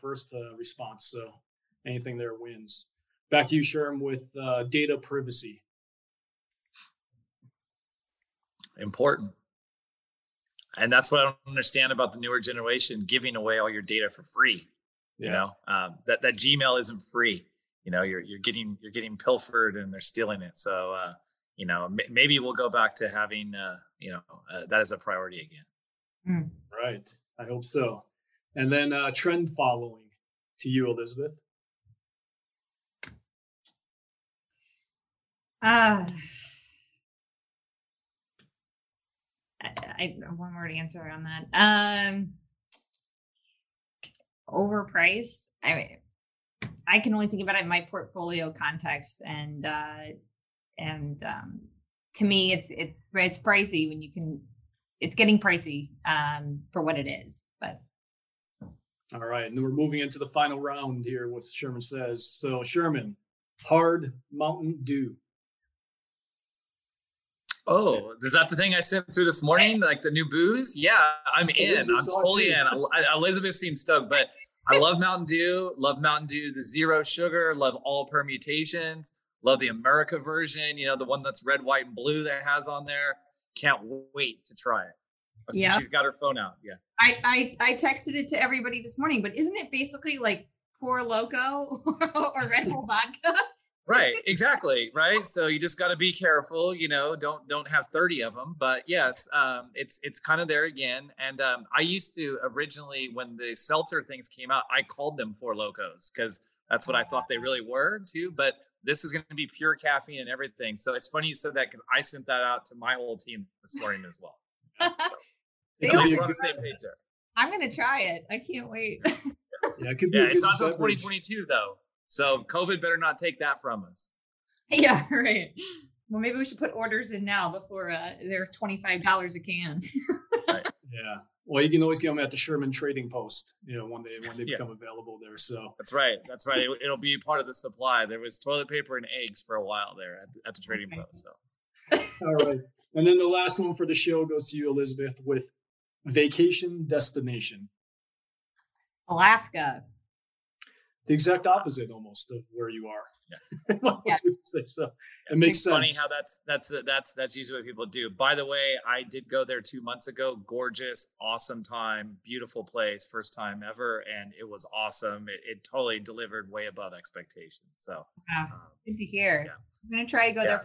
first response. So, anything there wins. Back to you, Sherm, with data privacy. Important. And that's what I don't understand about the newer generation, giving away all your data for free. That Gmail isn't free. You're getting pilfered and they're stealing it. So maybe we'll go back to having that as a priority again. Mm. Right. I hope so. And then trend following to you, Elizabeth. I one word answer on that. Overpriced. I mean, I can only think about it in my portfolio context, and to me, it's pricey when you can. It's getting pricey for what it is, but. All right, and then we're moving into the final round here. What Sherman says. So Sherman, hard Mountain Dew. Oh, is that the thing I sent through this morning? Like the new booze? Yeah, I'm in. I'm totally in. Elizabeth seems stoked, but I love Mountain Dew. Love Mountain Dew, the zero sugar. Love all permutations. Love the America version. The one that's red, white, and blue that has on there. Can't wait to try it. Oh, so yeah, she's got her phone out. Yeah. I texted it to everybody this morning, but isn't it basically like Four Loko or Red Bull vodka? Right. Exactly. Right. So you just got to be careful, don't have 30 of them, but yes, it's kind of there again. And, I used to originally, when the seltzer things came out, I called them Four Lokos because that's what I thought they really were too, but this is going to be pure caffeine and everything. So it's funny you said that because I sent that out to my whole team this morning as well. So, at least we're on the same page there. I'm going to try it. I can't wait. Yeah, it could be it's not until 2022 though. So COVID better not take that from us. Yeah, right. Well, maybe we should put orders in now before they're $25 a can. Right. Yeah. Well, you can always get them at the Sherman Trading Post, when they become available there. So that's right. That's right. It'll be part of the supply. There was toilet paper and eggs for a while there at the Trading Post. So. All right. And then the last one for the show goes to you, Elizabeth, with vacation destination. Alaska. The exact opposite, almost, of where you are. Yeah. It makes sense. Funny how that's usually what people do. By the way, I did go there 2 months ago. Gorgeous, awesome time, beautiful place, first time ever, and it was awesome. It totally delivered way above expectations. So wow, good to hear. Yeah. I'm gonna try to go there.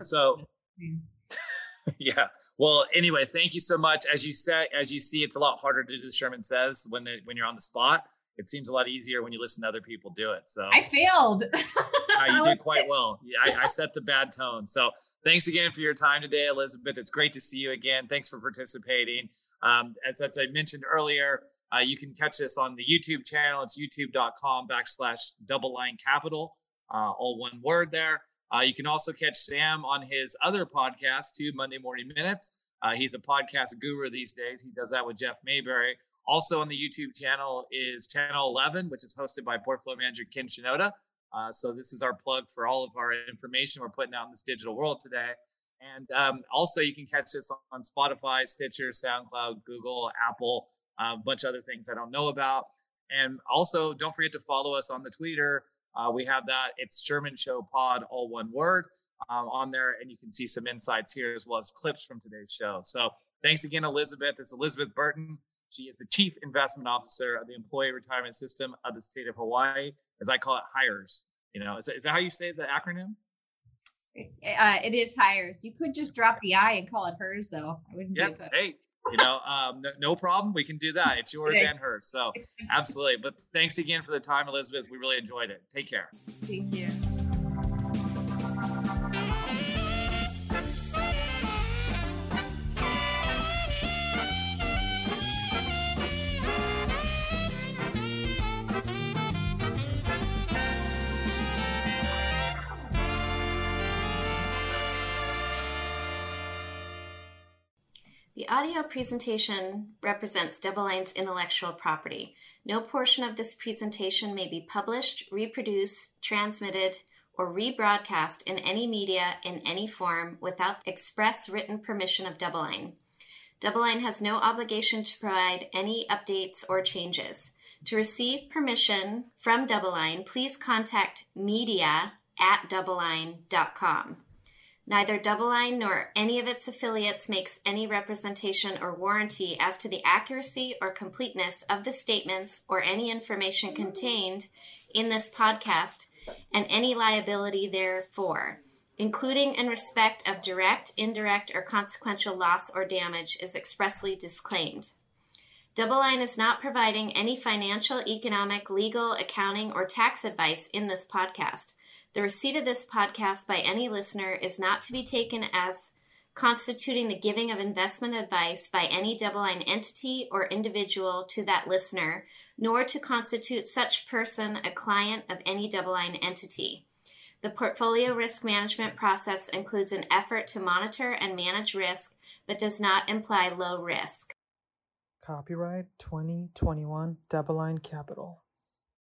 Yeah. Well, anyway, thank you so much. As you see, it's a lot harder to do, as Sherman says, when you're on the spot. It seems a lot easier when you listen to other people do it. So I failed. You did quite well. Yeah, I set the bad tone. So thanks again for your time today, Elizabeth. It's great to see you again. Thanks for participating. As I mentioned earlier, you can catch us on the YouTube channel. It's youtube.com/DoubleLine Capital, all one word there. You can also catch Sam on his other podcast too, Monday Morning Minutes. He's a podcast guru these days. He does that with Jeff Mayberry. Also on the YouTube channel is Channel 11, which is hosted by Portfolio Manager Ken Shinoda. So this is our plug for all of our information we're putting out in this digital world today. And also you can catch us on Spotify, Stitcher, SoundCloud, Google, Apple, a bunch of other things I don't know about. And also don't forget to follow us on the Twitter. We have that. It's Sherman Show Pod, all one word, on there. And you can see some insights here as well as clips from today's show. So thanks again, Elizabeth. It's Elizabeth Burton. She is the Chief Investment Officer of the Employee Retirement System of the state of Hawaii, as I call it, HIERS. Is that how you say the acronym? It is HIERS. You could just drop the I and call it HIERS, though. I wouldn't do that. Hey, no problem. We can do that. It's yours and hers. So absolutely. But thanks again for the time, Elizabeth. We really enjoyed it. Take care. Thank you. The audio presentation represents DoubleLine's intellectual property. No portion of this presentation may be published, reproduced, transmitted, or rebroadcast in any media in any form without express written permission of DoubleLine. DoubleLine has no obligation to provide any updates or changes. To receive permission from DoubleLine, please contact media@doubleline.com. Neither DoubleLine nor any of its affiliates makes any representation or warranty as to the accuracy or completeness of the statements or any information contained in this podcast and any liability therefor, including in respect of direct, indirect, or consequential loss or damage, is expressly disclaimed. DoubleLine is not providing any financial, economic, legal, accounting, or tax advice in this podcast. The receipt of this podcast by any listener is not to be taken as constituting the giving of investment advice by any DoubleLine entity or individual to that listener, nor to constitute such person a client of any DoubleLine entity. The portfolio risk management process includes an effort to monitor and manage risk, but does not imply low risk. Copyright 2021 DoubleLine Capital.